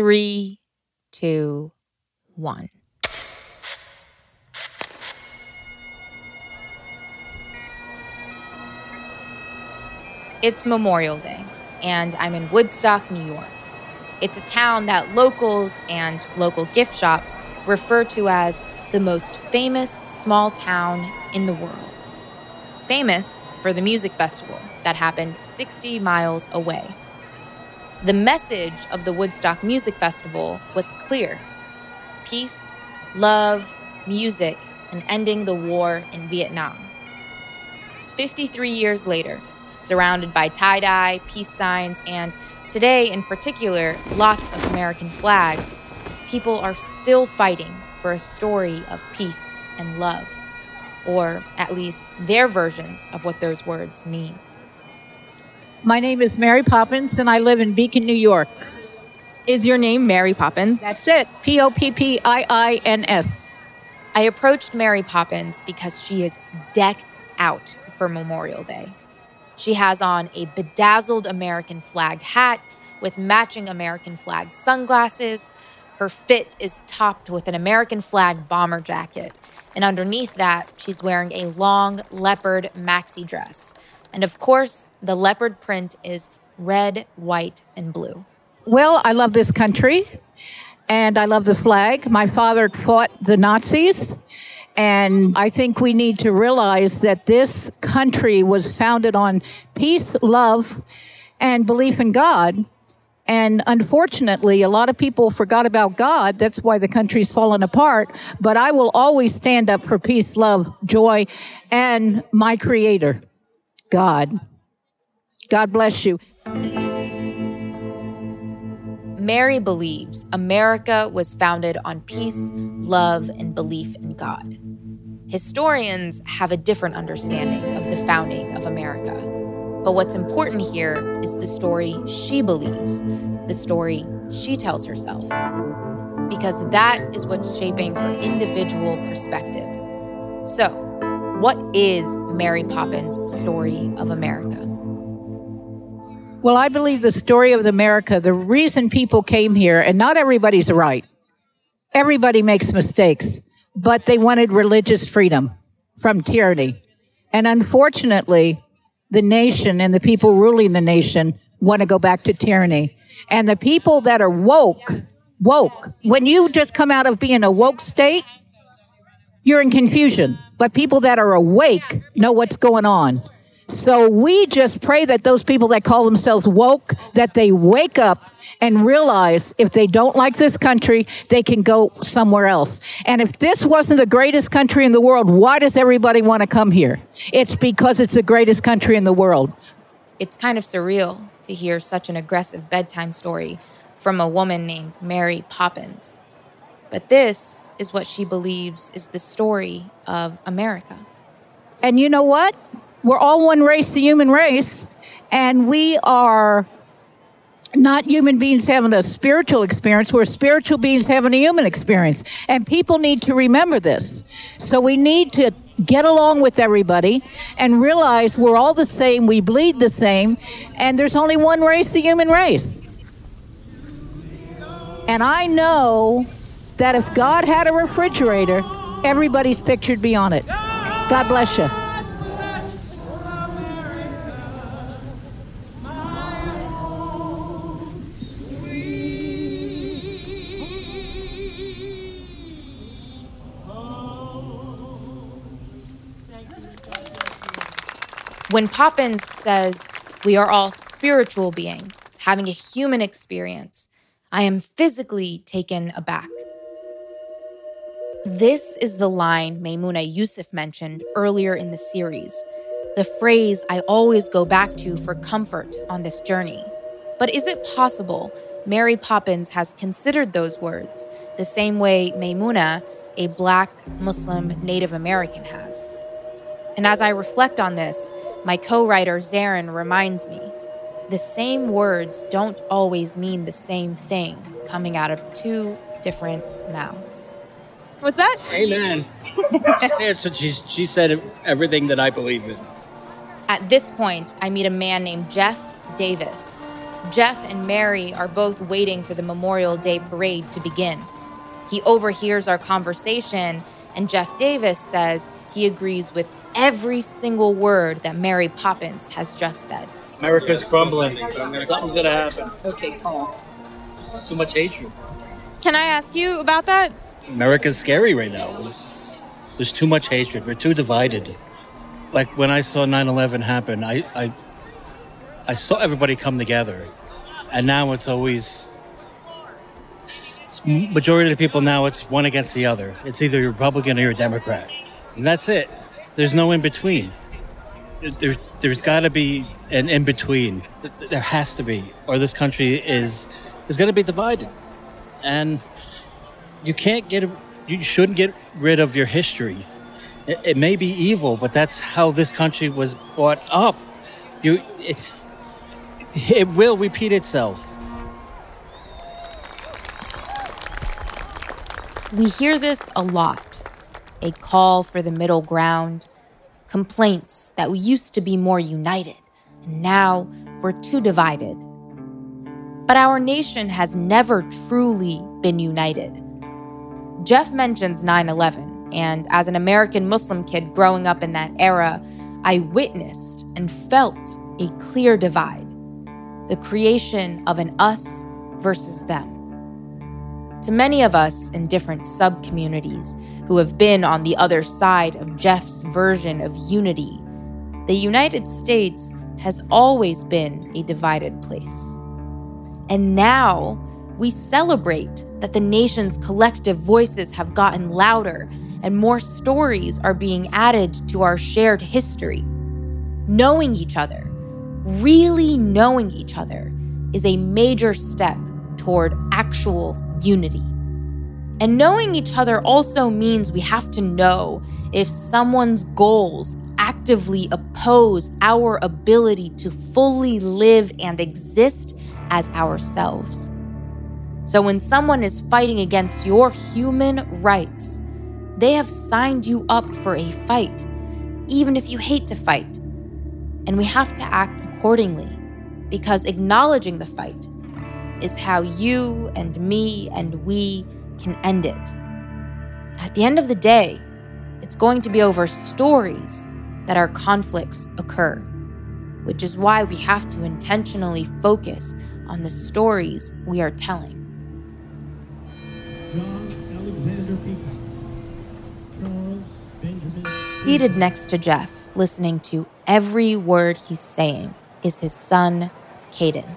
3, 2, 1. It's Memorial Day, and I'm in Woodstock, New York. It's a town that locals and local gift shops refer to as the most famous small town in the world. Famous for the music festival that happened 60 miles away. The message of the Woodstock Music Festival was clear. Peace, love, music, and ending the war in Vietnam. 53 years later, surrounded by tie-dye, peace signs, and today in particular, lots of American flags, people are still fighting for a story of peace and love, or at least their versions of what those words mean. My name is Mary Poppins, and I live in Beacon, New York. Is your name Mary Poppins? That's it. Poppins. I approached Mary Poppins because she is decked out for Memorial Day. She has on a bedazzled American flag hat with matching American flag sunglasses. Her fit is topped with an American flag bomber jacket. And underneath that, she's wearing a long leopard maxi dress. And of course, the leopard print is red, white, and blue. Well, I love this country, and I love the flag. My father fought the Nazis. And I think we need to realize that this country was founded on peace, love, and belief in God. And unfortunately, a lot of people forgot about God. That's why the country's fallen apart. But I will always stand up for peace, love, joy, and my creator, God. God bless you. Mary believes America was founded on peace, love, and belief in God. Historians have a different understanding of the founding of America. But what's important here is the story she believes, the story she tells herself. Because that is what's shaping her individual perspective. So, what is Mary Poppins' story of America? Well, I believe the story of America, the reason people came here, and not everybody's right. Everybody makes mistakes, but they wanted religious freedom from tyranny. And unfortunately, the nation and the people ruling the nation want to go back to tyranny. And the people that are woke, when you just come out of being a woke state, you're in confusion. But people that are awake know what's going on. So we just pray that those people that call themselves woke, that they wake up and realize if they don't like this country, they can go somewhere else. And if this wasn't the greatest country in the world, why does everybody want to come here? It's because it's the greatest country in the world. It's kind of surreal to hear such an aggressive bedtime story from a woman named Mary Poppins. But this is what she believes is the story of America. And you know what? We're all one race, the human race, and we are not human beings having a spiritual experience. We're spiritual beings having a human experience, and people need to remember this. So we need to get along with everybody and realize we're all the same, we bleed the same, and there's only one race, the human race. And I know that if God had a refrigerator, everybody's picture would be on it. God bless you. When Poppins says, we are all spiritual beings having a human experience, I am physically taken aback. This is the line Maimouna Youssef mentioned earlier in the series, the phrase I always go back to for comfort on this journey. But is it possible Mary Poppins has considered those words the same way Maimouna, a Black, Muslim, Native American, has? And as I reflect on this, my co-writer Zarin reminds me, the same words don't always mean the same thing coming out of two different mouths. What's that? Amen. Yeah, so she said everything that I believe in. At this point, I meet a man named Jeff Davis, Jeff and Mary are both waiting for the Memorial Day parade to begin. He overhears our conversation, and Jeff Davis says he agrees with every single word that Mary Poppins has just said. America's crumbling. Something's going to happen. Okay, Paul. There's too much hatred. Can I ask you about that? America's scary right now. There's too much hatred. We're too divided. Like, when I saw 9/11 happen, I saw everybody come together. And now it's always... Majority of the people now, it's one against the other. It's either you're Republican or you're a Democrat. And that's it. There's no in-between. There's got to be an in-between. There has to be. Or this country is going to be divided. And you shouldn't get rid of your history. It may be evil, but that's how this country was brought up. It will repeat itself. We hear this a lot. A call for the middle ground. Complaints that we used to be more united, and now we're too divided. But our nation has never truly been united. Jeff mentions 9/11, and as an American Muslim kid growing up in that era, I witnessed and felt a clear divide. The creation of an us versus them. To many of us in different sub-communities who have been on the other side of Jeff's version of unity, the United States has always been a divided place. And now we celebrate that the nation's collective voices have gotten louder and more stories are being added to our shared history. Knowing each other, really knowing each other, is a major step toward actual unity. And knowing each other also means we have to know if someone's goals actively oppose our ability to fully live and exist as ourselves. So when someone is fighting against your human rights, they have signed you up for a fight, even if you hate to fight. And we have to act accordingly, because acknowledging the fight is how you and me and we can end it. At the end of the day, it's going to be over stories that our conflicts occur, which is why we have to intentionally focus on the stories we are telling. John Alexander Pepys, Charles Benjamin. Seated next to Jeff, listening to every word he's saying, is his son, Caden.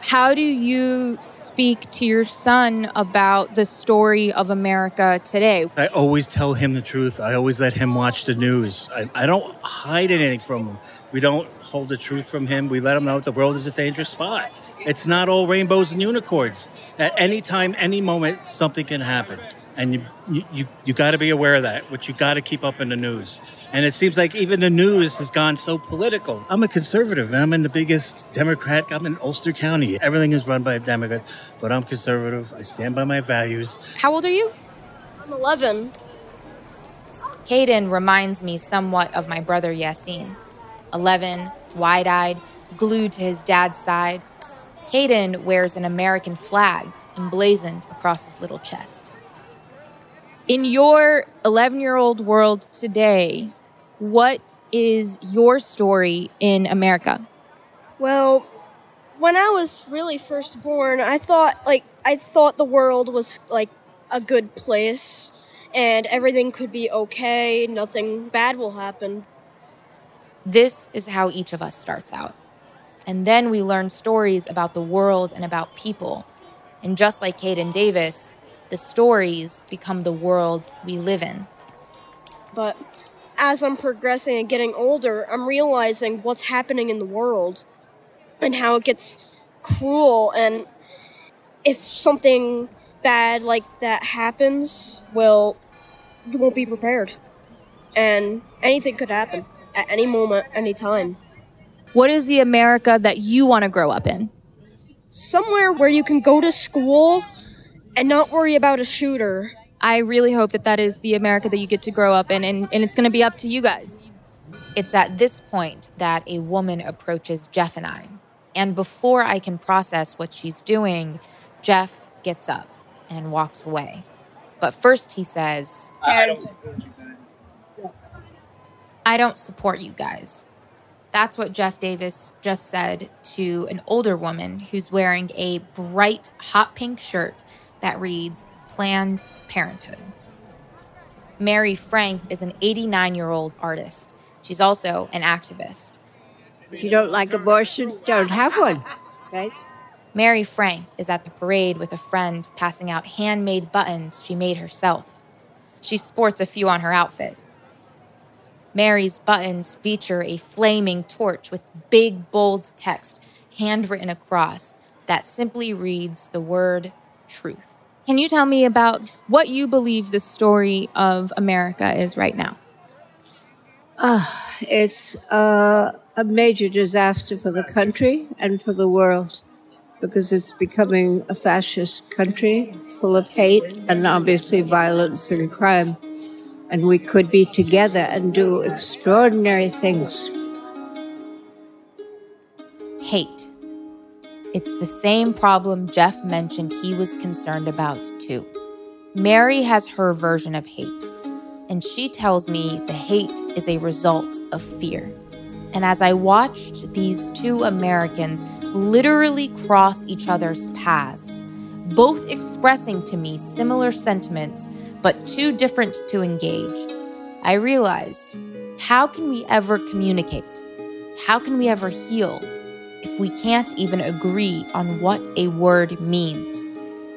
How do you speak to your son about the story of America today? I always tell him the truth. I always let him watch the news. I don't hide anything from him. We don't hold the truth from him. We let him know that the world is a dangerous spot. It's not all rainbows and unicorns. At any time, any moment, something can happen. And you got to be aware of that, which you got to keep up in the news. And it seems like even the news has gone so political. I'm a conservative. I'm in the biggest Democrat. I'm in Ulster County. Everything is run by a Democrat, but I'm conservative. I stand by my values. How old are you? I'm 11. Caden reminds me somewhat of my brother Yassine. 11, wide-eyed, glued to his dad's side. Caden wears an American flag emblazoned across his little chest. In your 11-year-old world today, what is your story in America? Well, when I was really first born, I thought the world was like a good place and everything could be okay, nothing bad will happen. This is how each of us starts out. And then we learn stories about the world and about people. And just like Caden Davis, the stories become the world we live in. But as I'm progressing and getting older, I'm realizing what's happening in the world and how it gets cruel. And if something bad like that happens, well, you won't be prepared. And anything could happen at any moment, any time. What is the America that you want to grow up in? Somewhere where you can go to school and not worry about a shooter. I really hope that that is the America that you get to grow up in, and it's going to be up to you guys. It's at this point that a woman approaches Jeff and I, And before I can process what she's doing, Jeff gets up and walks away. But first he says, I don't support you guys. I don't support you guys. That's what Jeff Davis just said to an older woman who's wearing a bright hot pink shirt that reads Planned Parenthood. Mary Frank is an 89-year-old artist. She's also an activist. If you don't like abortion, don't have one, right? Mary Frank is at the parade with a friend passing out handmade buttons she made herself. She sports a few on her outfit. Mary's buttons feature a flaming torch with big, bold text handwritten across that simply reads the word truth. Can you tell me about what you believe the story of America is right now? It's a major disaster for the country and for the world, because it's becoming a fascist country full of hate and obviously violence and crime. And we could be together and do extraordinary things. Hate. It's the same problem Jeff mentioned he was concerned about, too. Mary has her version of hate, and she tells me the hate is a result of fear. And as I watched these two Americans literally cross each other's paths, both expressing to me similar sentiments, but too different to engage, I realized, how can we ever communicate? How can we ever heal if we can't even agree on what a word means,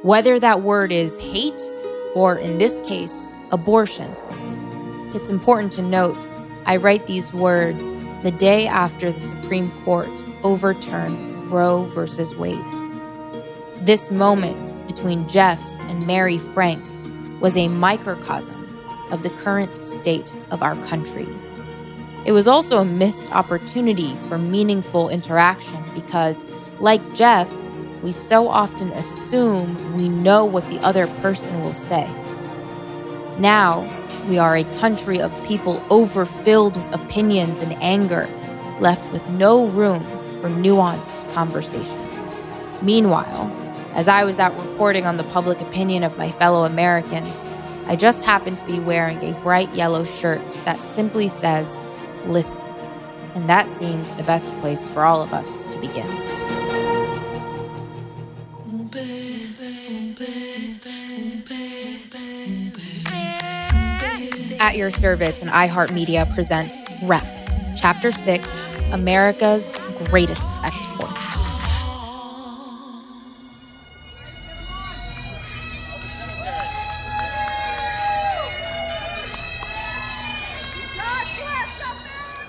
whether that word is hate or, in this case, abortion? It's important to note I write these words the day after the Supreme Court overturned Roe versus Wade. This moment between Jeff and Mary Frank was a microcosm of the current state of our country. It was also a missed opportunity for meaningful interaction because, like Jeff, we so often assume we know what the other person will say. Now, we are a country of people overfilled with opinions and anger, left with no room for nuanced conversation. Meanwhile, as I was out reporting on the public opinion of my fellow Americans, I just happened to be wearing a bright yellow shirt that simply says, listen. And that seems the best place for all of us to begin. At Your Service and iHeartMedia present Rep, Chapter 6, America's Greatest Export.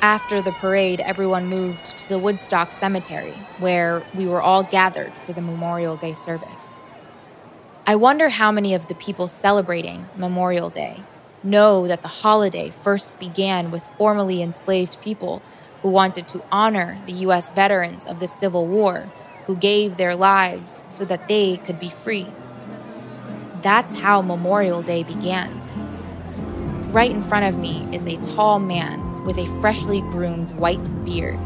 After the parade, everyone moved to the Woodstock Cemetery, where we were all gathered for the Memorial Day service. I wonder how many of the people celebrating Memorial Day know that the holiday first began with formerly enslaved people who wanted to honor the U.S. veterans of the Civil War who gave their lives so that they could be free. That's how Memorial Day began. Right in front of me is a tall man with a freshly groomed white beard.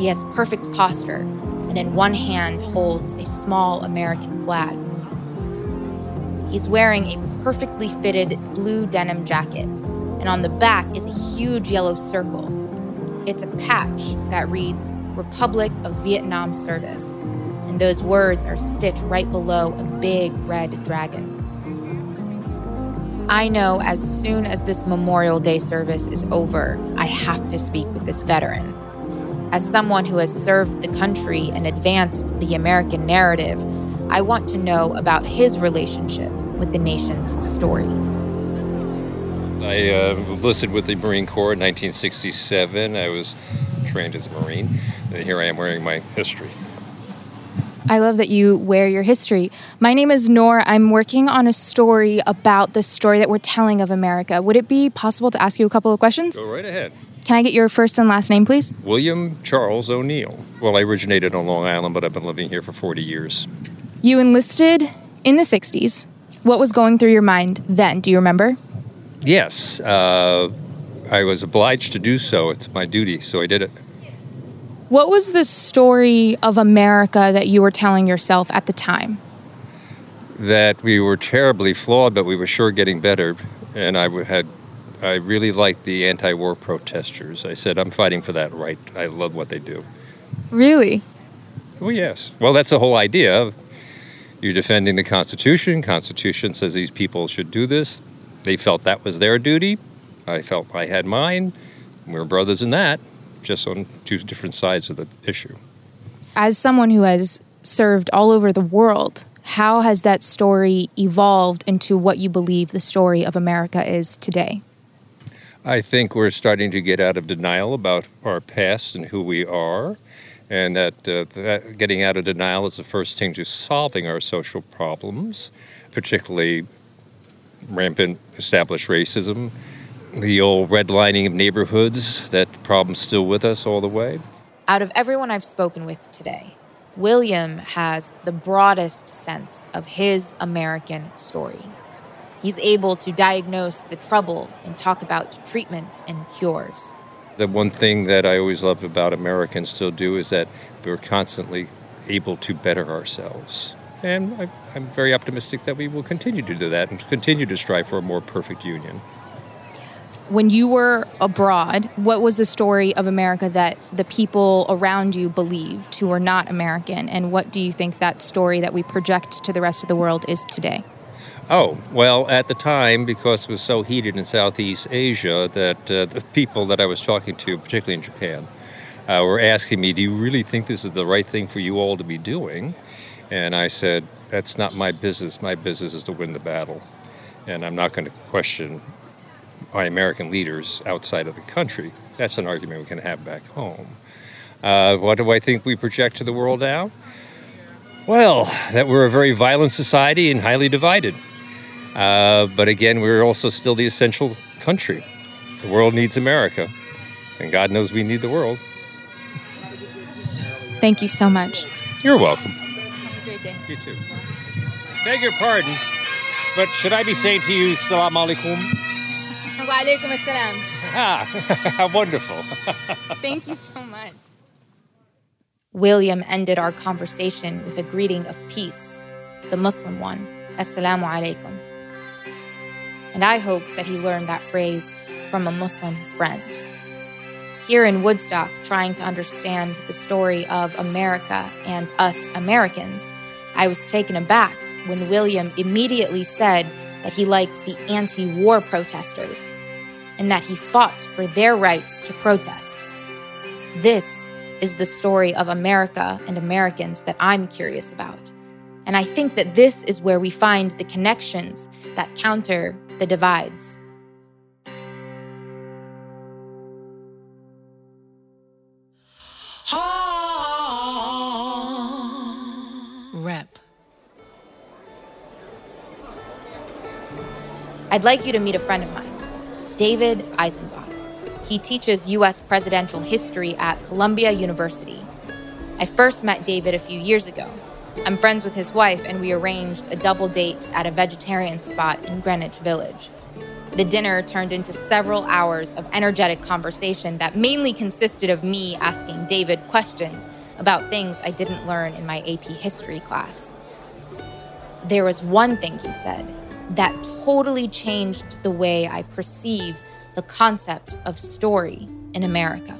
He has perfect posture, and in one hand holds a small American flag. He's wearing a perfectly fitted blue denim jacket, and on the back is a huge yellow circle. It's a patch that reads, Republic of Vietnam Service, and those words are stitched right below a big red dragon. I know as soon as this Memorial Day service is over, I have to speak with this veteran. As someone who has served the country and advanced the American narrative, I want to know about his relationship with the nation's story. I enlisted with the Marine Corps in 1967. I was trained as a Marine, and here I am wearing my history. I love that you wear your history. My name is Noor. I'm working on a story about the story that we're telling of America. Would it be possible to ask you a couple of questions? Go right ahead. Can I get your first and last name, please? William Charles O'Neill. Well, I originated on Long Island, but I've been living here for 40 years. You enlisted in the 60s. What was going through your mind then? Do you remember? Yes. I was obliged to do so. It's my duty, so I did it. What was the story of America that you were telling yourself at the time? That we were terribly flawed, but we were sure getting better. And I really liked the anti-war protesters. I said, I'm fighting for that right. I love what they do. Really? Well, yes. Well, that's the whole idea. You're defending the Constitution. Constitution says these people should do this. They felt that was their duty. I felt I had mine. We're brothers in that, just on two different sides of the issue. As someone who has served all over the world, how has that story evolved into what you believe the story of America is today? I think we're starting to get out of denial about our past and who we are, and that getting out of denial is the first thing to solving our social problems, particularly rampant established racism, the old redlining of neighborhoods. That problem's still with us all the way. Out of everyone I've spoken with today, William has the broadest sense of his American story. He's able to diagnose the trouble and talk about treatment and cures. The one thing that I always loved about Americans still do is that we're constantly able to better ourselves. And I'm very optimistic that we will continue to do that and continue to strive for a more perfect union. When you were abroad, what was the story of America that the people around you believed who were not American? And what do you think that story that we project to the rest of the world is today? Oh, well, at the time, because it was so heated in Southeast Asia, that the people that I was talking to, particularly in Japan, were asking me, do you really think this is the right thing for you all to be doing? And I said, that's not my business. My business is to win the battle. And I'm not going to question by American leaders outside of the country. That's an argument we can have back home. What do I think we project to the world now? Well, that we're a very violent society and highly divided. But again, we're also still the essential country. The world needs America, and God knows we need the world. Thank you so much. You're welcome. Have a great day. You too. Beg your pardon, but should I be saying to you, Salaam Alaikum? Wa alaikum assalam. Ah, wonderful. Thank you so much. William ended our conversation with a greeting of peace, the Muslim one, Assalamu alaikum. And I hope that he learned that phrase from a Muslim friend. Here in Woodstock, trying to understand the story of America and us Americans, I was taken aback when William immediately said that he liked the anti-war protesters and that he fought for their rights to protest. This is the story of America and Americans that I'm curious about. And I think that this is where we find the connections that counter the divides. I'd like you to meet a friend of mine, David Eisenbach. He teaches U.S. presidential history at Columbia University. I first met David a few years ago. I'm friends with his wife, and we arranged a double date at a vegetarian spot in Greenwich Village. The dinner turned into several hours of energetic conversation that mainly consisted of me asking David questions about things I didn't learn in my AP history class. There was one thing he said that totally changed the way I perceive the concept of story in America.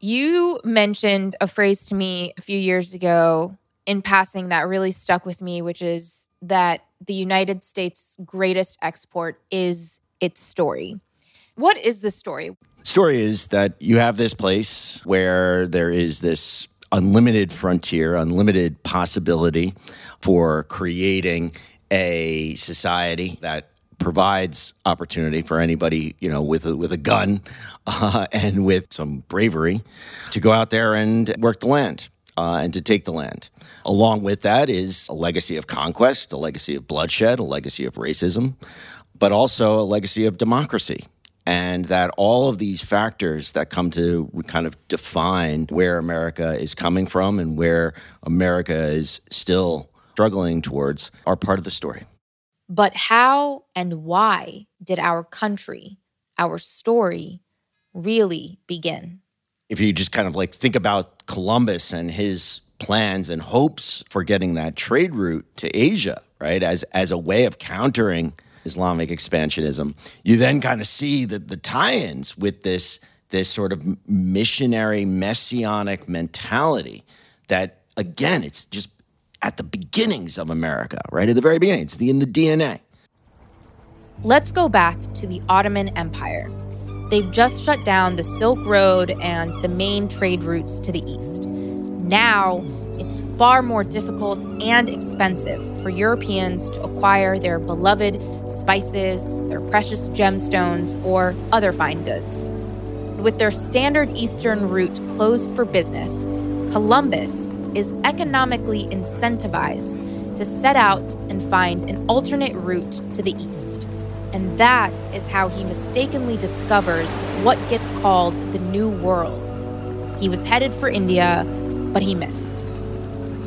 You mentioned a phrase to me a few years ago in passing that really stuck with me, which is that the United States' greatest export is its story. What is the story? Story is that you have this place where there is this unlimited frontier, unlimited possibility for creating a society that provides opportunity for anybody, you know, with a gun and with some bravery to go out there and work the land and to take the land. Along with that is a legacy of conquest, a legacy of bloodshed, a legacy of racism, but also a legacy of democracy. And that all of these factors that come to kind of define where America is coming from and where America is still struggling towards are part of the story. But how and why did our country, our story, really begin? if you just kind of like think about Columbus and his plans and hopes for getting that trade route to Asia, right, as a way of countering Islamic expansionism, you then kind of see the tie-ins with this sort of missionary, messianic mentality that, again, it's just at the beginnings of America, right? At the very beginning, it's in the DNA. Let's go back to the Ottoman Empire. They've just shut down the Silk Road and the main trade routes to the east. Now, it's far more difficult and expensive for Europeans to acquire their beloved spices, their precious gemstones, or other fine goods. With their standard eastern route closed for business, Columbus is economically incentivized to set out and find an alternate route to the east. And that is how he mistakenly discovers what gets called the New World. He was headed for India, but he missed.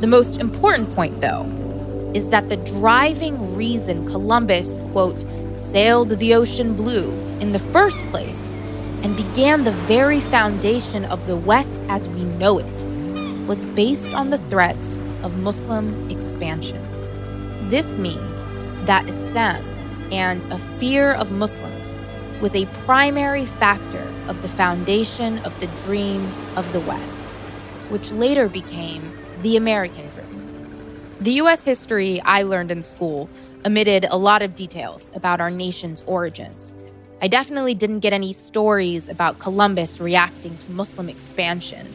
The most important point, though, is that the driving reason Columbus, quote, sailed the ocean blue in the first place and began the very foundation of the West as we know it was based on the threats of Muslim expansion. This means that Islam and a fear of Muslims was a primary factor of the foundation of the dream of the West, which later became the American dream. The U.S. history I learned in school omitted a lot of details about our nation's origins. I definitely didn't get any stories about Columbus reacting to Muslim expansion.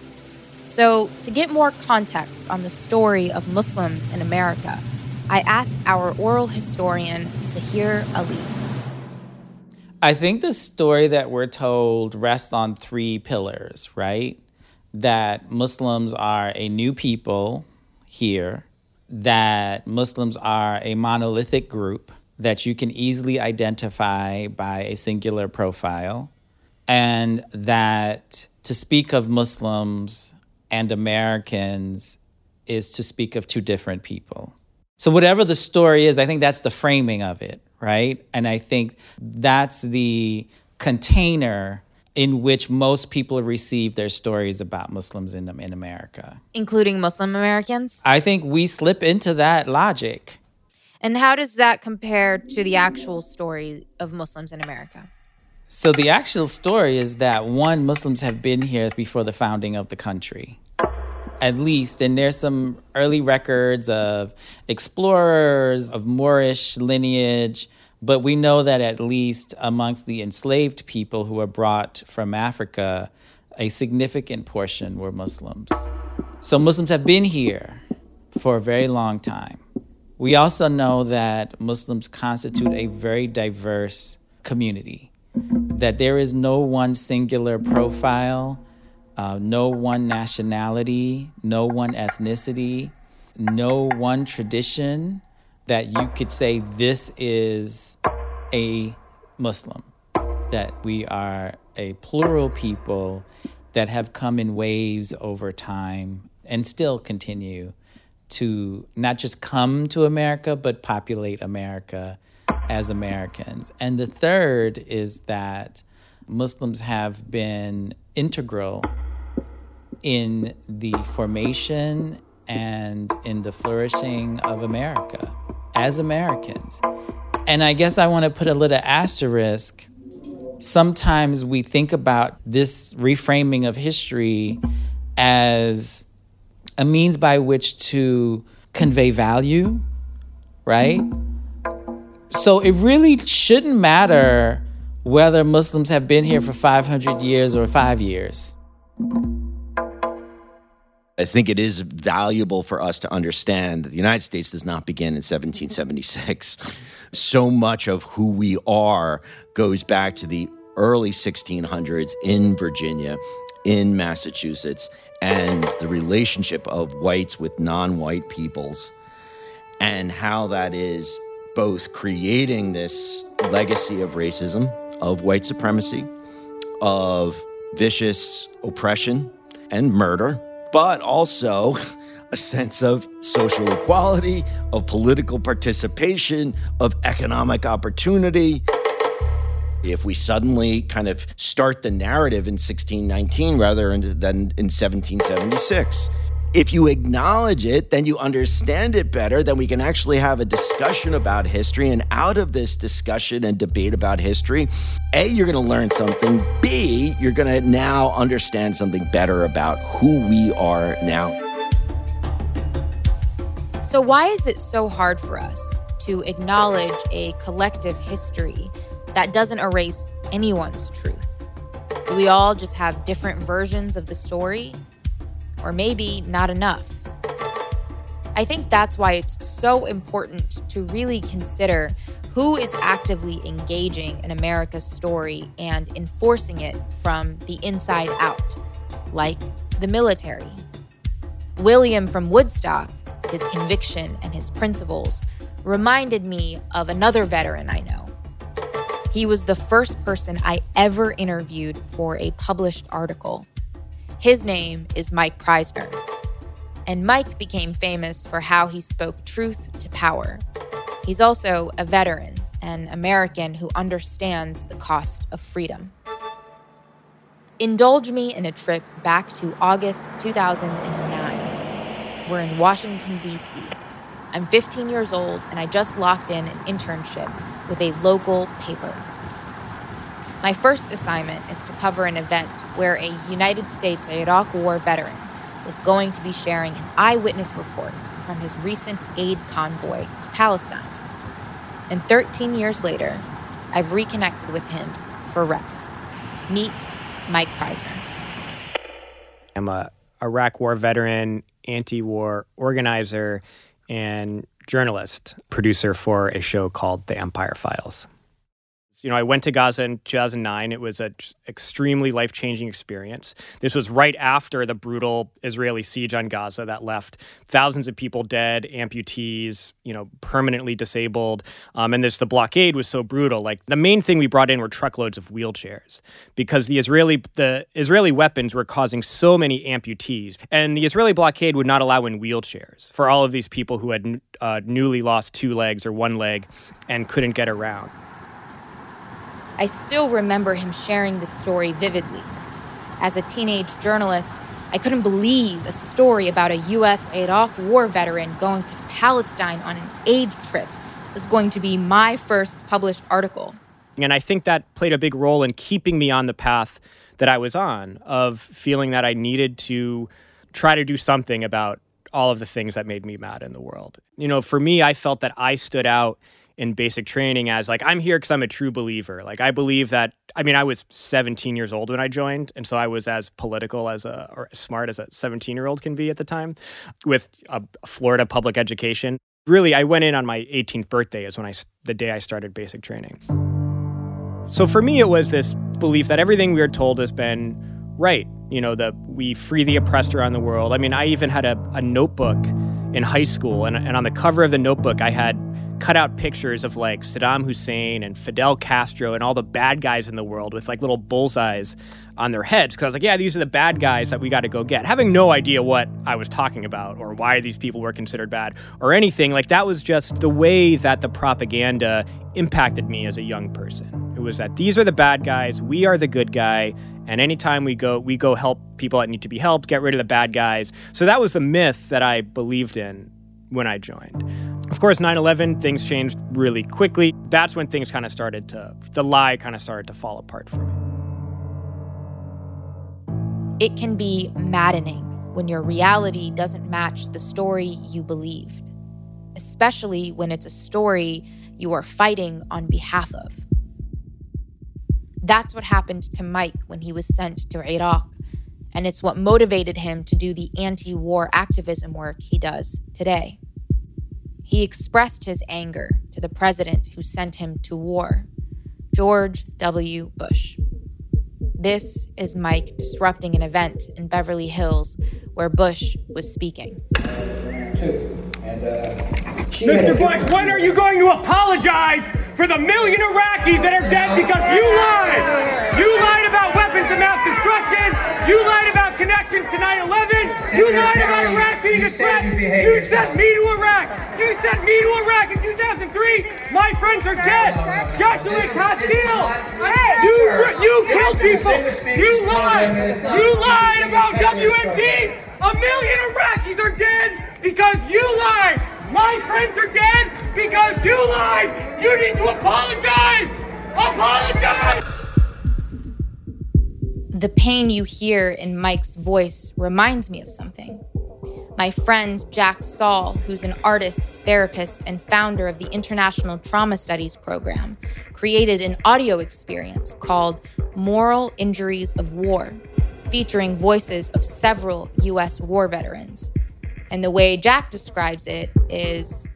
So, to get more context on the story of Muslims in America, I asked our oral historian, Zaheer Ali. I think the story that we're told rests on three pillars, right? That Muslims are a new people here, that Muslims are a monolithic group that you can easily identify by a singular profile, and that to speak of Muslims and Americans is to speak of two different people. So whatever the story is, I think that's the framing of it, right? And I think that's the container in which most people receive their stories about Muslims in America. Including Muslim Americans? I think we slip into that logic. And how does that compare to the actual story of Muslims in America? So the actual story is that, one, Muslims have been here before the founding of the country, at least. And there's some early records of explorers, of Moorish lineage. But we know that at least amongst the enslaved people who were brought from Africa, a significant portion were Muslims. So Muslims have been here for a very long time. We also know that Muslims constitute a very diverse community, that there is no one singular profile, no one nationality, no one ethnicity, no one tradition that you could say this is a Muslim, that we are a plural people that have come in waves over time and still continue to not just come to America, but populate America as Americans. And the third is that Muslims have been integral in the formation and in the flourishing of America as Americans. And I guess I want to put a little asterisk. Sometimes we think about this reframing of history as a means by which to convey value, right? So it really shouldn't matter whether Muslims have been here for 500 years or 5 years. I think it is valuable for us to understand that the United States does not begin in 1776. So much of who we are goes back to the early 1600s in Virginia, in Massachusetts, and the relationship of whites with non-white peoples and how that is both creating this legacy of racism, of white supremacy, of vicious oppression and murder, but also a sense of social equality, of political participation, of economic opportunity. If we suddenly kind of start the narrative in 1619 rather than in 1776. If you acknowledge it, then you understand it better, then we can actually have a discussion about history. And out of this discussion and debate about history, A, you're going to learn something. B, you're going to now understand something better about who we are now. So why is it so hard for us to acknowledge a collective history that doesn't erase anyone's truth? Do we all just have different versions of the story? Or maybe not enough. I think that's why it's so important to really consider who is actively engaging in America's story and enforcing it from the inside out, like the military. William from Woodstock, his conviction and his principles, reminded me of another veteran I know. He was the first person I ever interviewed for a published article. His name is Mike Prysner, and Mike became famous for how he spoke truth to power. He's also a veteran, an American who understands the cost of freedom. Indulge me in a trip back to August 2009. We're in Washington, D.C. I'm 15 years old, and I just locked in an internship with a local paper. My first assignment is to cover an event where a United States-Iraq War veteran was going to be sharing an eyewitness report from his recent aid convoy to Palestine. And 13 years later, I've reconnected with him for rep. Meet Mike Prysner. I'm an Iraq War veteran, anti-war organizer, and journalist, producer for a show called The Empire Files. You know, I went to Gaza in 2009. It was an extremely life-changing experience. This was right after the brutal Israeli siege on Gaza that left thousands of people dead, amputees, you know, permanently disabled. The blockade was so brutal. Like, the main thing we brought in were truckloads of wheelchairs because the Israeli weapons were causing so many amputees. And the Israeli blockade would not allow in wheelchairs for all of these people who had newly lost two legs or one leg and couldn't get around. I still remember him sharing this story vividly. As a teenage journalist, I couldn't believe a story about a U.S.-Iraq war veteran going to Palestine on an aid trip was going to be my first published article. And I think that played a big role in keeping me on the path that I was on, of feeling that I needed to try to do something about all of the things that made me mad in the world. You know, for me, I felt that I stood out in basic training as like, I'm here because I'm a true believer. Like, I believe that, I mean, I was 17 years old when I joined. And so I was as political or smart as a 17-year-old can be at the time with a Florida public education. Really, I went in on my 18th birthday is when the day I started basic training. So for me, it was this belief that everything we were told has been right. You know, that we free the oppressed around the world. I mean, I even had a notebook in high school. And on the cover of the notebook, I had cut out pictures of like Saddam Hussein and Fidel Castro and all the bad guys in the world with like little bullseyes on their heads. Because I was like, yeah, these are the bad guys that we got to go get. Having no idea what I was talking about or why these people were considered bad or anything. Like, that was just the way that the propaganda impacted me as a young person. It was that these are the bad guys, we are the good guy, and anytime we go help people that need to be helped, get rid of the bad guys. So that was the myth that I believed in when I joined. Of course, 9/11, things changed really quickly. That's when things kind of the lie started to fall apart for me. It can be maddening when your reality doesn't match the story you believed, especially when it's a story you are fighting on behalf of. That's what happened to Mike when he was sent to Iraq, and it's what motivated him to do the anti-war activism work he does today. He expressed his anger to the president who sent him to war, George W. Bush. This is Mike disrupting an event in Beverly Hills where Bush was speaking. Mr. Bush, when are you going to apologize for the million Iraqis that are dead because you lied? You lied about weapons. weapons of mass destruction. You lied about connections to 9/11. You lied about Iraq being a threat. You sent me to Iraq. You sent me to Iraq in 2003. My friends are dead. Joshua Castile. You killed people. You lied. You lied about WMD. A million Iraqis are dead because you lied. My friends are dead because you lied. You need to apologize. Apologize. The pain you hear in Mike's voice reminds me of something. My friend Jack Saul, who's an artist, therapist, and founder of the International Trauma Studies Program, created an audio experience called Moral Injuries of War, featuring voices of several U.S. war veterans. And the way Jack describes it is...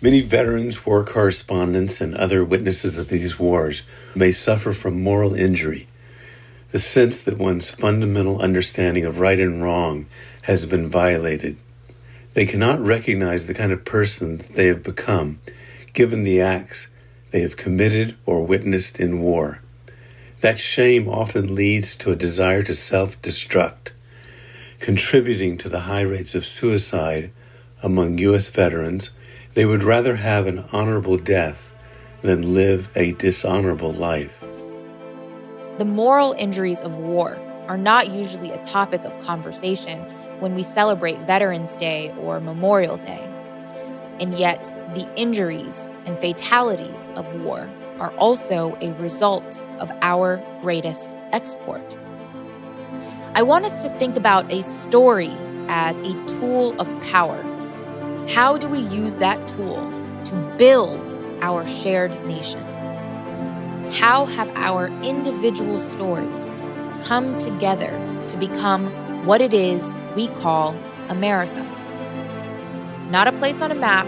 Many veterans, war correspondents, and other witnesses of these wars may suffer from moral injury, the sense that one's fundamental understanding of right and wrong has been violated. They cannot recognize the kind of person that they have become, given the acts they have committed or witnessed in war. That shame often leads to a desire to self-destruct, contributing to the high rates of suicide among U.S. veterans. They would rather have an honorable death than live a dishonorable life. The moral injuries of war are not usually a topic of conversation when we celebrate Veterans Day or Memorial Day. And yet, the injuries and fatalities of war are also a result of our greatest export. I want us to think about a story as a tool of power. How do we use that tool to build our shared nation? How have our individual stories come together to become what it is we call America? Not a place on a map,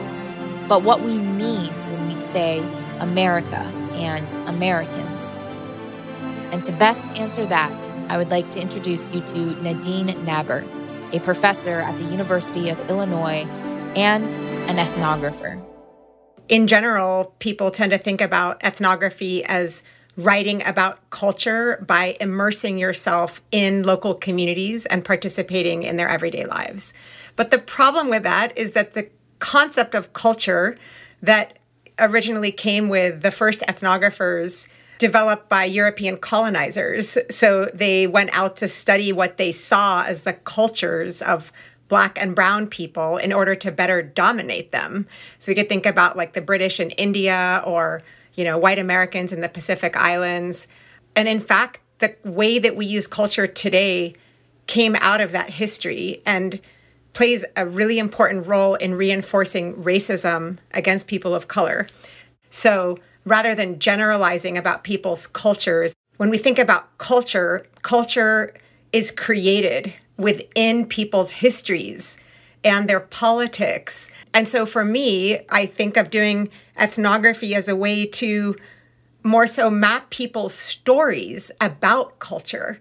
but what we mean when we say America and Americans. And to best answer that, I would like to introduce you to Nadine Naber, a professor at the University of Illinois and an ethnographer. In general, people tend to think about ethnography as writing about culture by immersing yourself in local communities and participating in their everyday lives. But the problem with that is that the concept of culture that originally came with the first ethnographers developed by European colonizers. So they went out to study what they saw as the cultures of Black and brown people in order to better dominate them. So we could think about like the British in India or, white Americans in the Pacific Islands. And in fact, the way that we use culture today came out of that history and plays a really important role in reinforcing racism against people of color. So rather than generalizing about people's cultures, when we think about culture, culture is created within people's histories and their politics. And so for me, I think of doing ethnography as a way to more so map people's stories about culture,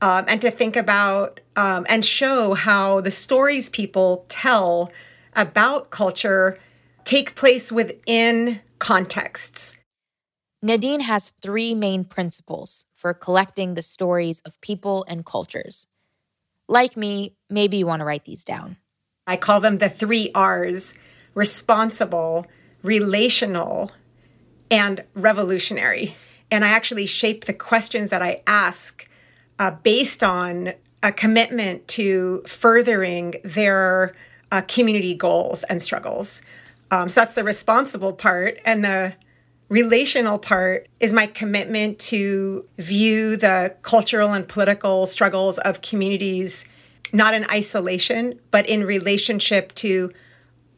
and to think about and show how the stories people tell about culture take place within contexts. Nadine has three main principles for collecting the stories of people and cultures. Like me, maybe you want to write these down. I call them the three R's: responsible, relational, and revolutionary. And I actually shape the questions that I ask based on a commitment to furthering their community goals and struggles. So that's the responsible part. And the relational part is my commitment to view the cultural and political struggles of communities not in isolation, but in relationship to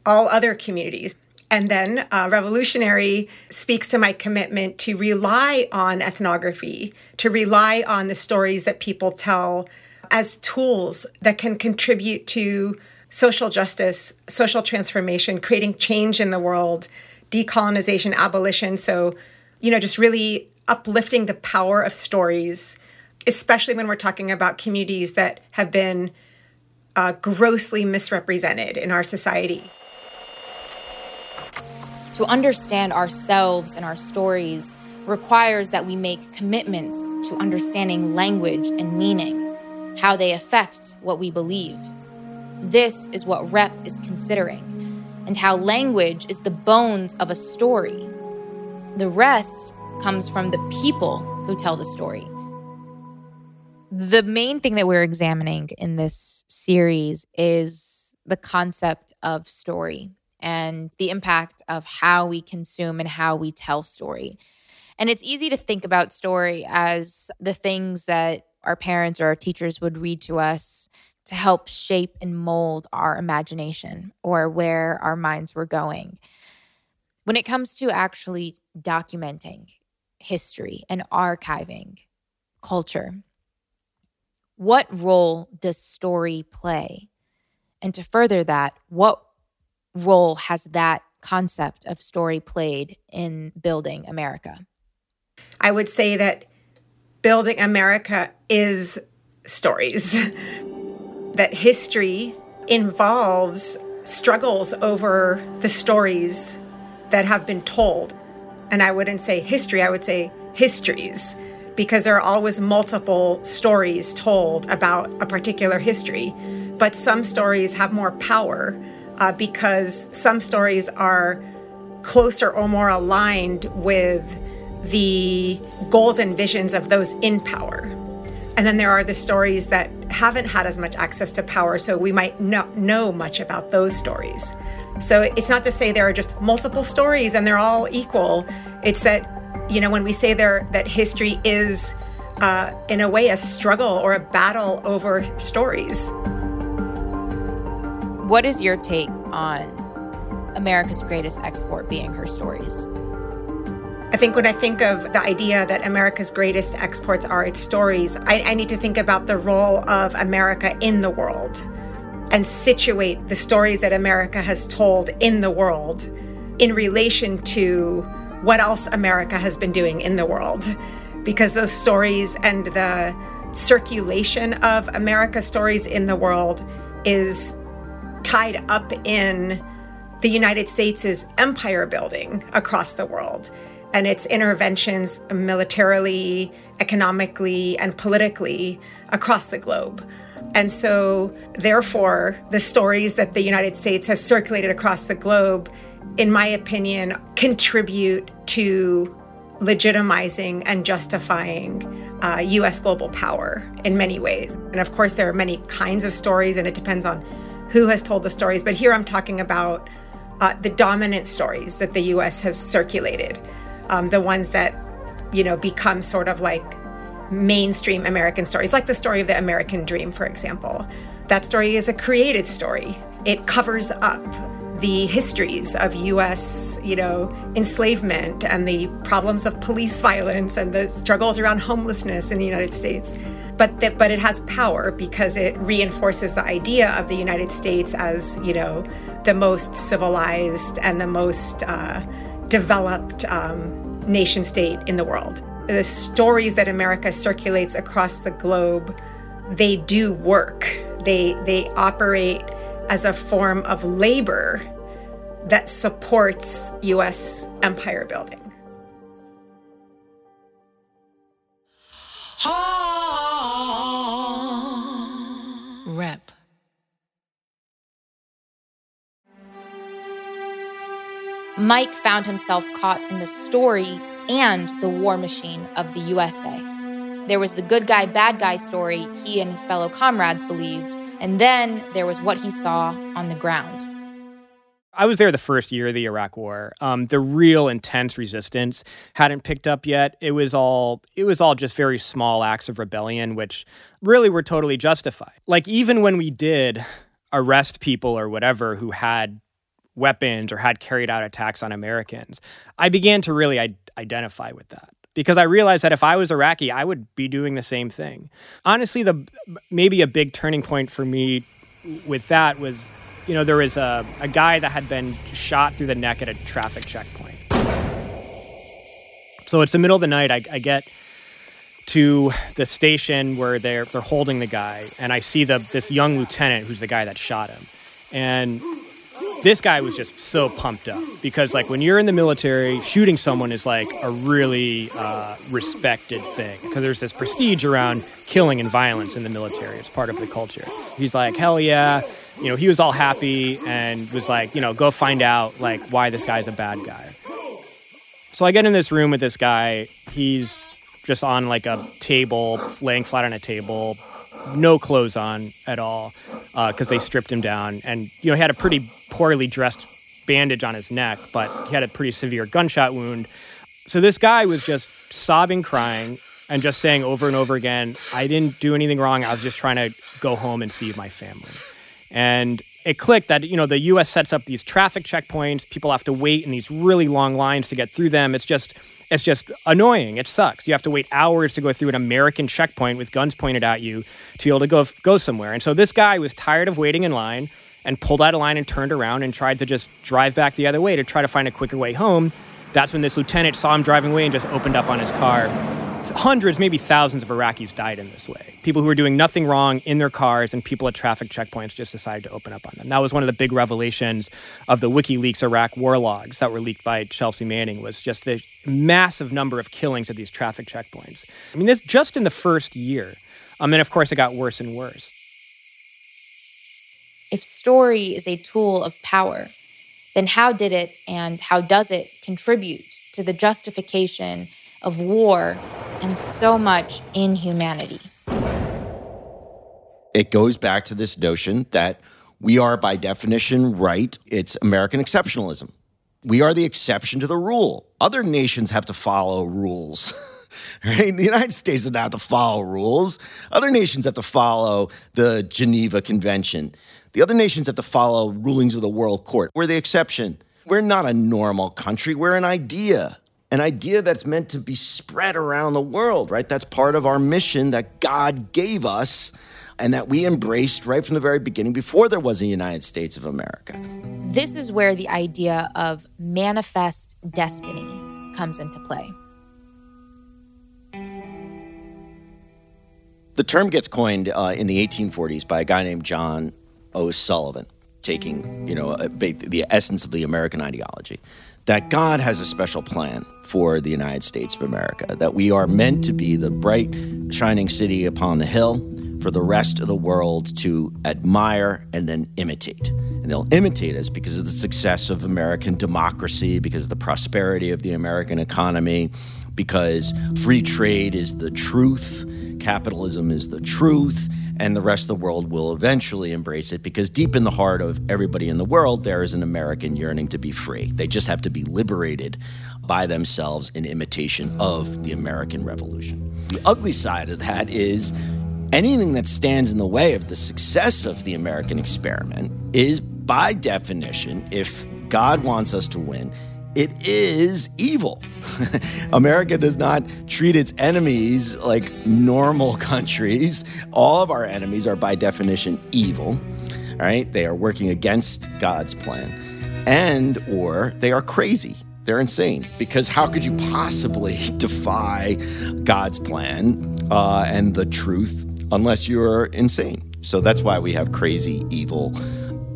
all other communities. And then revolutionary speaks to my commitment to rely on ethnography, to rely on the stories that people tell as tools that can contribute to social justice, social transformation, creating change in the world, decolonization, abolition. So, just really uplifting the power of stories, especially when we're talking about communities that have been grossly misrepresented in our society. To understand ourselves and our stories, requires that we make commitments to understanding language and meaning, how they affect what we believe. This is what REP is considering, and how language is the bones of a story. The rest comes from the people who tell the story. The main thing that we're examining in this series is the concept of story and the impact of how we consume and how we tell story. And it's easy to think about story as the things that our parents or our teachers would read to us to help shape and mold our imagination or where our minds were going. When it comes to actually documenting history and archiving culture, what role does story play? And to further that, what role has that concept of story played in building America? I would say that building America is stories. That history involves struggles over the stories that have been told. And I wouldn't say history, I would say histories, because there are always multiple stories told about a particular history. But some stories have more power because some stories are closer or more aligned with the goals and visions of those in power. And then there are the stories that haven't had as much access to power, so we might not know much about those stories. So it's not to say there are just multiple stories and they're all equal. It's that, you know, when we say there that history is, in a way, a struggle or a battle over stories. What is your take on America's greatest export being her stories? I think when I think of the idea that America's greatest exports are its stories, I need to think about the role of America in the world and situate the stories that America has told in the world in relation to what else America has been doing in the world. Because those stories and the circulation of America's stories in the world is tied up in the United States' empire building across the world, and its interventions militarily, economically, and politically across the globe. And so, therefore, the stories that the United States has circulated across the globe, in my opinion, contribute to legitimizing and justifying U.S. global power in many ways. And of course, there are many kinds of stories, and it depends on who has told the stories. But here I'm talking about the dominant stories that the U.S. has circulated. The ones that, you know, become sort of like mainstream American stories, like the story of the American dream, for example. That story is a created story. It covers up the histories of U.S., you know, enslavement and the problems of police violence and the struggles around homelessness in the United States. But it has power because it reinforces the idea of the United States as, you know, the most civilized and the most developed nation state in the world. The stories that America circulates across the globe, they do work. They operate as a form of labor that supports U.S. empire building. Rep. Mike found himself caught in the story and the war machine of the USA. There was the good guy, bad guy story he and his fellow comrades believed, and then there was what he saw on the ground. I was there the first year of the Iraq War. The real intense resistance hadn't picked up yet. It was all just very small acts of rebellion, which really were totally justified. Like, even when we did arrest people or whatever who had weapons or had carried out attacks on Americans, I began to really identify with that, because I realized that if I was Iraqi, I would be doing the same thing. Honestly, maybe a big turning point for me with that was, you know, there was a guy that had been shot through the neck at a traffic checkpoint. So it's the middle of the night. I get to the station where they're holding the guy, and I see this young lieutenant who's the guy that shot him, and this guy was just so pumped up because, like, when you're in the military, shooting someone is, like, a really respected thing because there's this prestige around killing and violence in the military. It's part of the culture. He's like, hell yeah. You know, he was all happy and was like, you know, go find out, like, why this guy's a bad guy. So I get in this room with this guy. He's just on, like, a table, laying flat on a table, no clothes on at all because they stripped him down. And, you know, he had a pretty poorly dressed bandage on his neck, but he had a pretty severe gunshot wound. So this guy was just sobbing, crying, and just saying over and over again, I didn't do anything wrong. I was just trying to go home and see my family. And it clicked that, you know, the U.S. sets up these traffic checkpoints. People have to wait in these really long lines to get through them. It's just annoying. It sucks. You have to wait hours to go through an American checkpoint with guns pointed at you to be able to go somewhere. And so this guy was tired of waiting in line and pulled out of line and turned around and tried to just drive back the other way to try to find a quicker way home. That's when this lieutenant saw him driving away and just opened up on his car. Hundreds, maybe thousands of Iraqis died in this way. People who were doing nothing wrong in their cars and people at traffic checkpoints just decided to open up on them. That was one of the big revelations of the WikiLeaks Iraq war logs that were leaked by Chelsea Manning, was just the massive number of killings at these traffic checkpoints. I mean, this just in the first year. And of course, it got worse and worse. If story is a tool of power, then how did it and how does it contribute to the justification of war and so much inhumanity? It goes back to this notion that we are, by definition, right. It's American exceptionalism. We are the exception to the rule. Other nations have to follow rules, right? The United States doesn't have to follow rules. Other nations have to follow the Geneva Convention. The other nations have to follow rulings of the World Court. We're the exception. We're not a normal country. We're an idea. An idea that's meant to be spread around the world, right? That's part of our mission that God gave us and that we embraced right from the very beginning before there was a United States of America. This is where the idea of manifest destiny comes into play. The term gets coined in the 1840s by a guy named John O'Sullivan, taking, you know, the essence of the American ideology, that God has a special plan for the United States of America, that we are meant to be the bright, shining city upon the hill for the rest of the world to admire and then imitate. And they'll imitate us because of the success of American democracy, because of the prosperity of the American economy, because free trade is the truth, capitalism is the truth, and the rest of the world will eventually embrace it because deep in the heart of everybody in the world, there is an American yearning to be free. They just have to be liberated by themselves in imitation of the American Revolution. The ugly side of that is anything that stands in the way of the success of the American experiment is, by definition, if God wants us to win, it is evil. America does not treat its enemies like normal countries. All of our enemies are by definition evil, right? They are working against God's plan, and or they are crazy. They're insane, because how could you possibly defy God's plan and the truth unless you're insane? So that's why we have crazy, evil,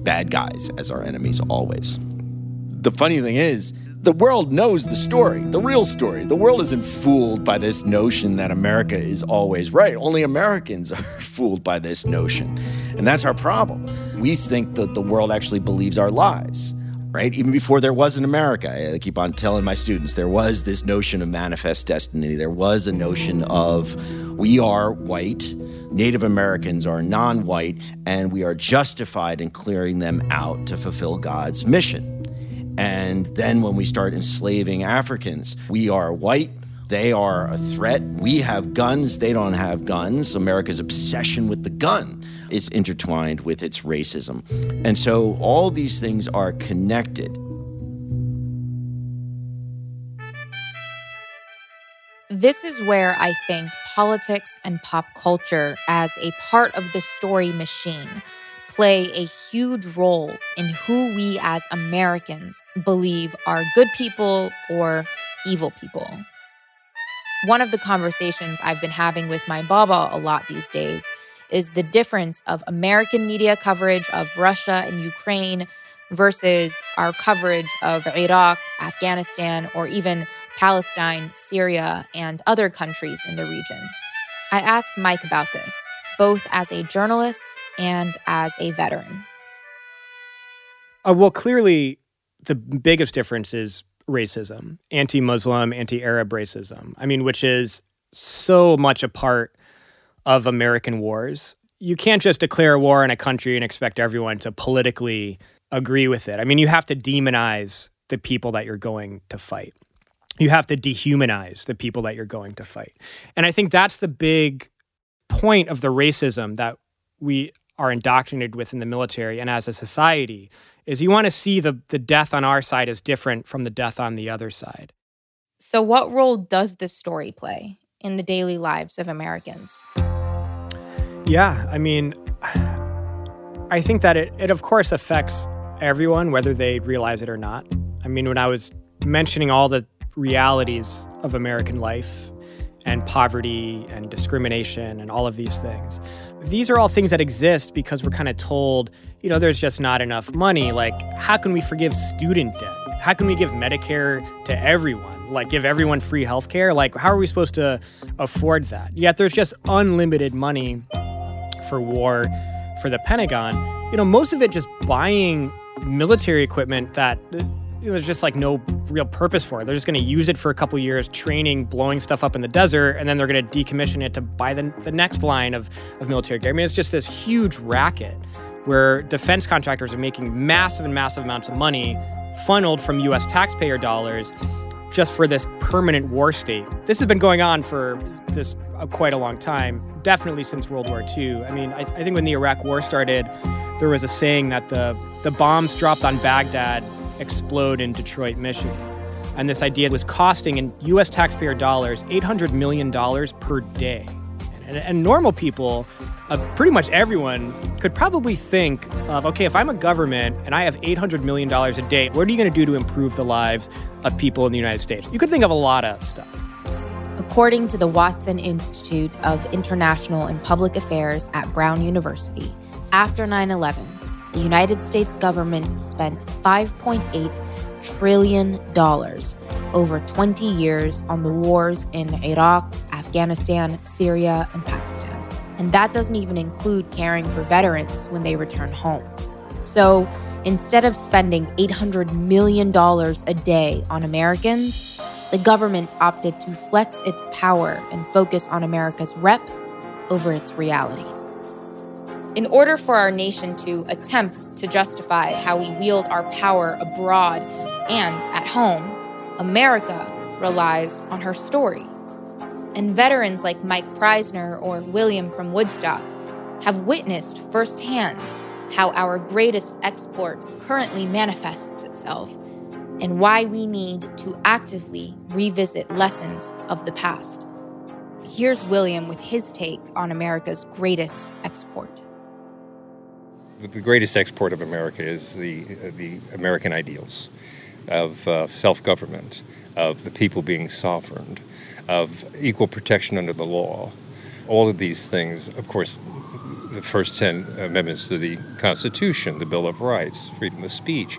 bad guys as our enemies always. The funny thing is, the world knows the story, the real story. The world isn't fooled by this notion that America is always right. Only Americans are fooled by this notion. And that's our problem. We think that the world actually believes our lies, right? Even before there was an America, I keep on telling my students, there was this notion of manifest destiny. There was a notion of we are white, Native Americans are non-white, and we are justified in clearing them out to fulfill God's mission. And then when we start enslaving Africans, we are white, they are a threat. We have guns, they don't have guns. America's obsession with the gun is intertwined with its racism. And so all these things are connected. This is where I think politics and pop culture as a part of the story machine play a huge role in who we as Americans believe are good people or evil people. One of the conversations I've been having with my Baba a lot these days is the difference of American media coverage of Russia and Ukraine versus our coverage of Iraq, Afghanistan, or even Palestine, Syria, and other countries in the region. I asked Mike about this, both as a journalist and as a veteran. Well, clearly, the biggest difference is racism, anti-Muslim, anti-Arab racism, I mean, which is so much a part of American wars. You can't just declare war on a country and expect everyone to politically agree with it. I mean, you have to demonize the people that you're going to fight. You have to dehumanize the people that you're going to fight. And I think that's the big point of the racism that we are indoctrinated with in the military and as a society, is you want to see the death on our side as different from the death on the other side. So what role does this story play in the daily lives of Americans? Yeah, I mean, I think that it of course affects everyone, whether they realize it or not. I mean, when I was mentioning all the realities of American life and poverty and discrimination and all of these things, these are all things that exist because we're kind of told, you know, there's just not enough money. Like, how can we forgive student debt? How can we give Medicare to everyone? Like, give everyone free healthcare? Like, how are we supposed to afford that? Yet there's just unlimited money for war, for the Pentagon. You know, most of it just buying military equipment that, you know, there's just like no real purpose for it. They're just going to use it for a couple years, training, blowing stuff up in the desert, and then they're going to decommission it to buy the next line of military gear. I mean, it's just this huge racket where defense contractors are making massive and massive amounts of money funneled from U.S. taxpayer dollars just for this permanent war state. This has been going on for this quite a long time, definitely since World War II. I mean, I think when the Iraq War started, there was a saying that the bombs dropped on Baghdad explode in Detroit, Michigan. And this idea was costing in U.S. taxpayer dollars $800 million per day. And normal people, pretty much everyone, could probably think of, okay, if I'm a government and I have $800 million a day, what are you going to do to improve the lives of people in the United States? You could think of a lot of stuff. According to the Watson Institute of International and Public Affairs at Brown University, after 9/11, the United States government spent $5.8 trillion over 20 years on the wars in Iraq, Afghanistan, Syria, and Pakistan. And that doesn't even include caring for veterans when they return home. So instead of spending $800 million a day on Americans, the government opted to flex its power and focus on America's rep over its reality. In order for our nation to attempt to justify how we wield our power abroad and at home, America relies on her story. And veterans like Mike Prysner or William from Woodstock have witnessed firsthand how our greatest export currently manifests itself and why we need to actively revisit lessons of the past. Here's William with his take on America's greatest export. The greatest export of America is the American ideals of self-government, of the people being sovereign, of equal protection under the law. All of these things, of course, the first 10 amendments to the Constitution, the Bill of Rights, freedom of speech,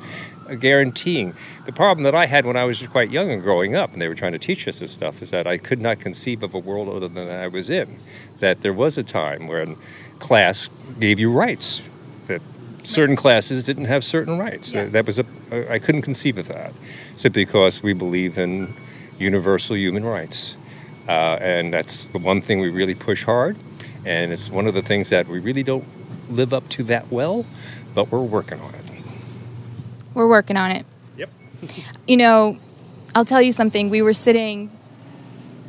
guaranteeing. The problem that I had when I was quite young and growing up, and they were trying to teach us this stuff, is that I could not conceive of a world other than I was in, that there was a time when class gave you rights, that certain classes didn't have certain rights. Yeah. That was I couldn't conceive of that, simply because we believe in universal human rights. And that's the one thing we really push hard. And it's one of the things that we really don't live up to that well, but we're working on it. We're working on it. Yep. You know, I'll tell you something. We were sitting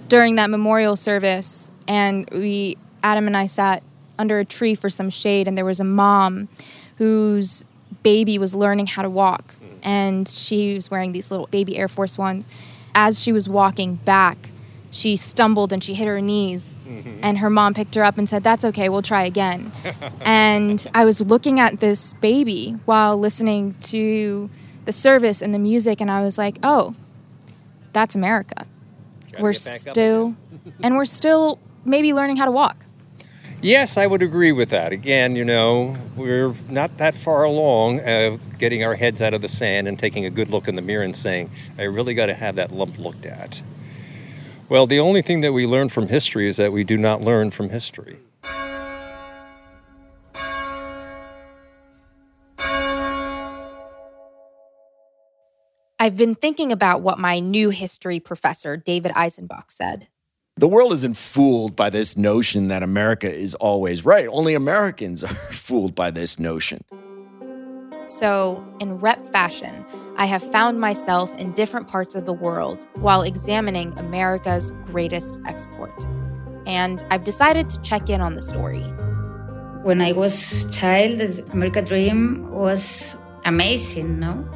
during that memorial service, and Adam and I sat under a tree for some shade, and there was a mom whose baby was learning how to walk. And she was wearing these little baby Air Force Ones. As she was walking back, she stumbled and she hit her knees, and her mom picked her up and said, "That's okay, we'll try again." And I was looking at this baby while listening to the service and the music, and I was like, oh, that's America. We're still maybe learning how to walk. Yes, I would agree with that. Again, you know, we're not that far along getting our heads out of the sand and taking a good look in the mirror and saying, I really got to have that lump looked at. Well, the only thing that we learn from history is that we do not learn from history. I've been thinking about what my new history professor, David Eisenbach, said. The world isn't fooled by this notion that America is always right. Only Americans are fooled by this notion. So, in rep fashion, I have found myself in different parts of the world while examining America's greatest export. And I've decided to check in on the story. When I was a child, the American dream was amazing, no?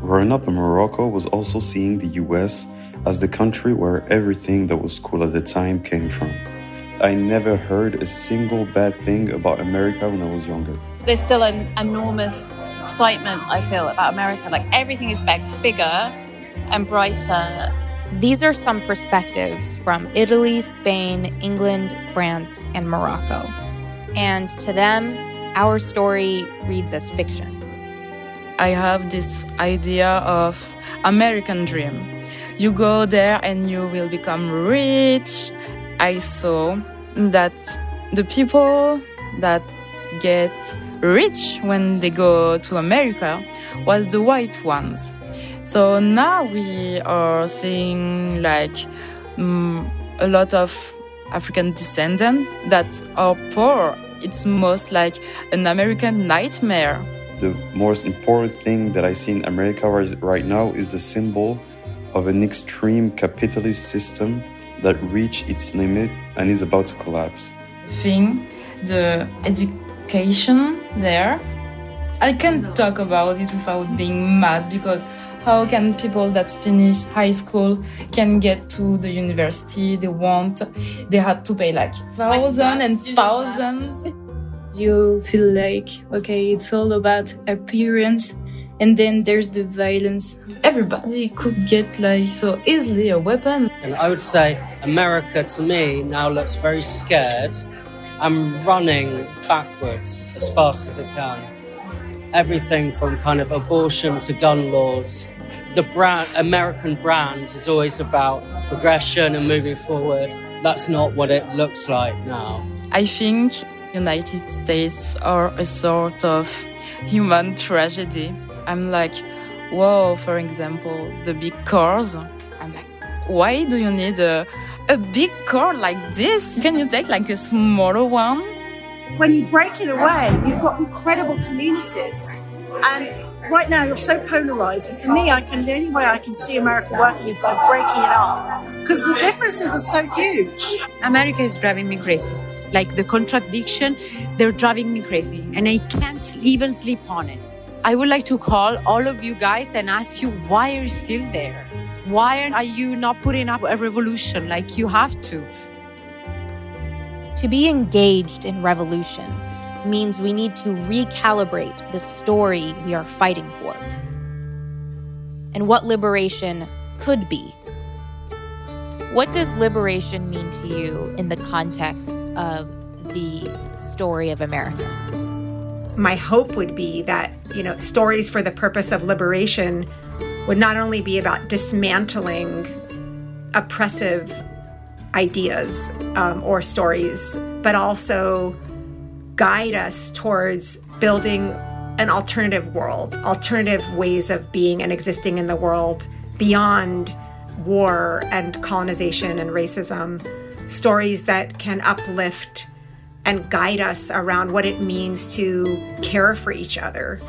Growing up in Morocco was also seeing the U.S. as the country where everything that was cool at the time came from. I never heard a single bad thing about America when I was younger. There's still an enormous excitement, I feel, about America. Like, everything is bigger and brighter. These are some perspectives from Italy, Spain, England, France, and Morocco. And to them, our story reads as fiction. I have this idea of American dream. You go there and you will become rich. I saw that the people that get rich when they go to America was the white ones. So now we are seeing like a lot of African descendants that are poor. It's most like an American nightmare. The most important thing that I see in America right now is the symbol of an extreme capitalist system that reached its limit and is about to collapse. The education there, I can't talk about it without being mad, because how can people that finish high school can get to the university they want? They had to pay like thousands and thousands. You feel like, okay, it's all about appearance, and then there's the violence. Everybody could get like so easily a weapon. And I would say America to me now looks very scared. I'm running backwards as fast as I can. Everything from kind of abortion to gun laws. The American brand is always about progression and moving forward. That's not what it looks like now. I think United States are a sort of human tragedy. I'm like, whoa, for example, the big cars. I'm like, why do you need a big car like this? Can you take like a smaller one? When you break it away, you've got incredible communities. And right now you're so polarized. And for me, the only way I can see America working is by breaking it up. Because the differences are so huge. America is driving me crazy. Like the contradiction, they're driving me crazy, and I can't even sleep on it. I would like to call all of you guys and ask you, why are you still there? Why are you not putting up a revolution like you have to? To be engaged in revolution means we need to recalibrate the story we are fighting for and what liberation could be. What does liberation mean to you in the context of the story of America? My hope would be that, you know, stories for the purpose of liberation would not only be about dismantling oppressive ideas or stories, but also guide us towards building an alternative world, alternative ways of being and existing in the world beyond war and colonization and racism, stories that can uplift and guide us around what it means to care for each other.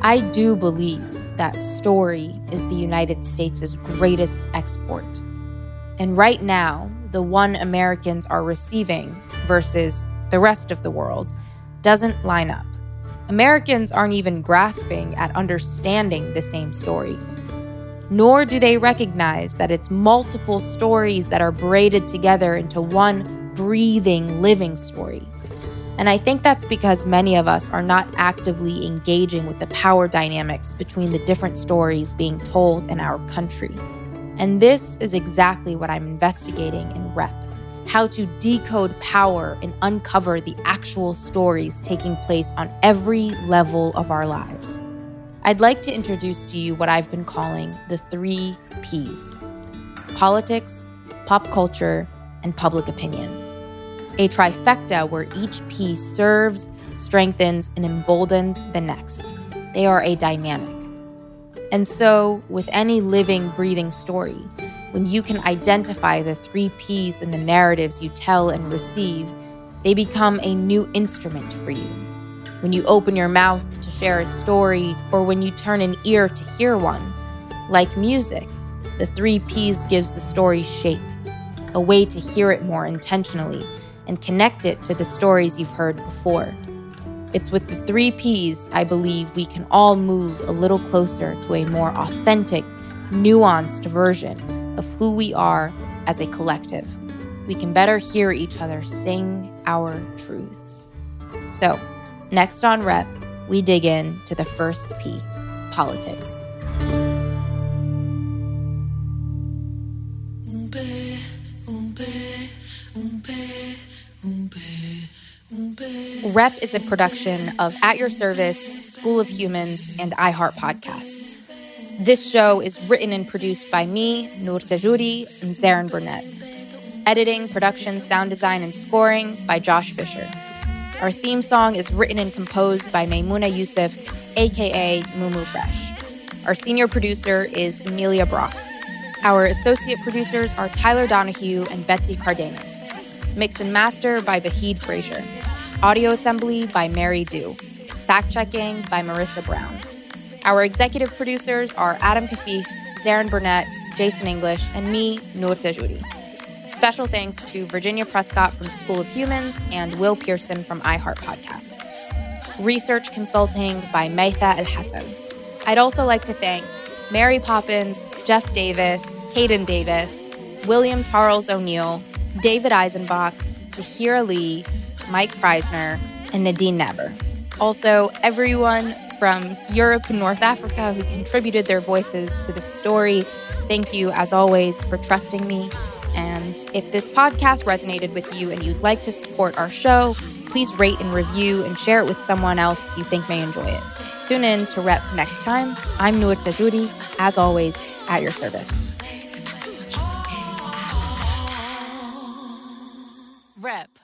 I do believe that story is the United States' greatest export. And right now, the one Americans are receiving versus the rest of the world doesn't line up. Americans aren't even grasping at understanding the same story. Nor do they recognize that it's multiple stories that are braided together into one breathing, living story. And I think that's because many of us are not actively engaging with the power dynamics between the different stories being told in our country. And this is exactly what I'm investigating in REP, how to decode power and uncover the actual stories taking place on every level of our lives. I'd like to introduce to you what I've been calling the 3 Ps: politics, pop culture, and public opinion. A trifecta where each P serves, strengthens, and emboldens the next. They are a dynamic. And so, with any living, breathing story, when you can identify the 3 Ps in the narratives you tell and receive, they become a new instrument for you. When you open your mouth to share a story, or when you turn an ear to hear one, like music, the 3 Ps gives the story shape, a way to hear it more intentionally and connect it to the stories you've heard before. It's with the 3 Ps, I believe, we can all move a little closer to a more authentic, nuanced version of who we are as a collective. We can better hear each other sing our truths. So, next on Rep, we dig in to the first P, politics. Rep is a production of At Your Service, School of Humans, and iHeart Podcasts. This show is written and produced by me, Noor Tajouri, and Zarin Burnett. Editing, production, sound design, and scoring by Josh Fisher. Our theme song is written and composed by Maimouna Youssef, a.k.a. Mumu Fresh. Our senior producer is Amelia Brock. Our associate producers are Tyler Donahue and Betsy Cardenas. Mix and master by Vahid Frazier. Audio assembly by Mary Du. Fact-checking by Marissa Brown. Our executive producers are Adam Kafif, Zarin Burnett, Jason English, and me, Noor Tajouri. Special thanks to Virginia Prescott from School of Humans and Will Pearson from iHeart Podcasts. Research consulting by Maitha El-Hassan. I'd also like to thank Mary Poppins, Jeff Davis, Caden Davis, William Charles O'Neill, David Eisenbach, Zaheer Ali, Mike Prysner, and Nadine Naber. Also, everyone from Europe and North Africa who contributed their voices to this story, thank you, as always, for trusting me. And if this podcast resonated with you and you'd like to support our show, please rate and review and share it with someone else you think may enjoy it. Tune in to Rep next time. I'm Noor Tajouri, as always, at your service. Rep.